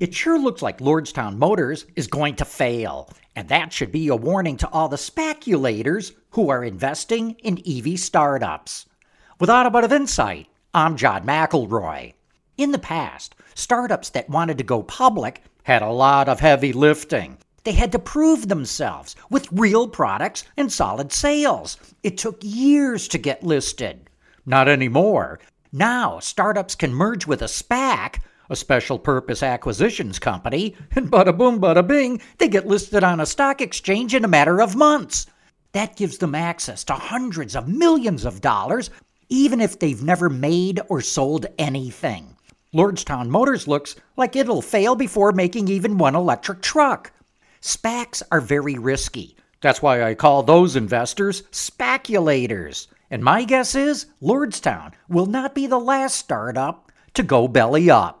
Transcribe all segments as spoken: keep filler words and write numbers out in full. It sure looks like Lordstown Motors is going to fail, and that should be a warning to all the speculators who are investing in E V startups. With Automotive Insight, I'm John McElroy. In the past, startups that wanted to go public had a lot of heavy lifting. They had to prove themselves with real products and solid sales. It took years to get listed. Not anymore. Now, startups can merge with a SPAC, a special purpose acquisitions company, and bada boom, bada bing, they get listed on a stock exchange in a matter of months. That gives them access to hundreds of millions of dollars, even if they've never made or sold anything. Lordstown Motors looks like it'll fail before making even one electric truck. SPACs are very risky. That's why I call those investors speculators. And my guess is Lordstown will not be the last startup to go belly up.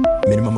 Minimum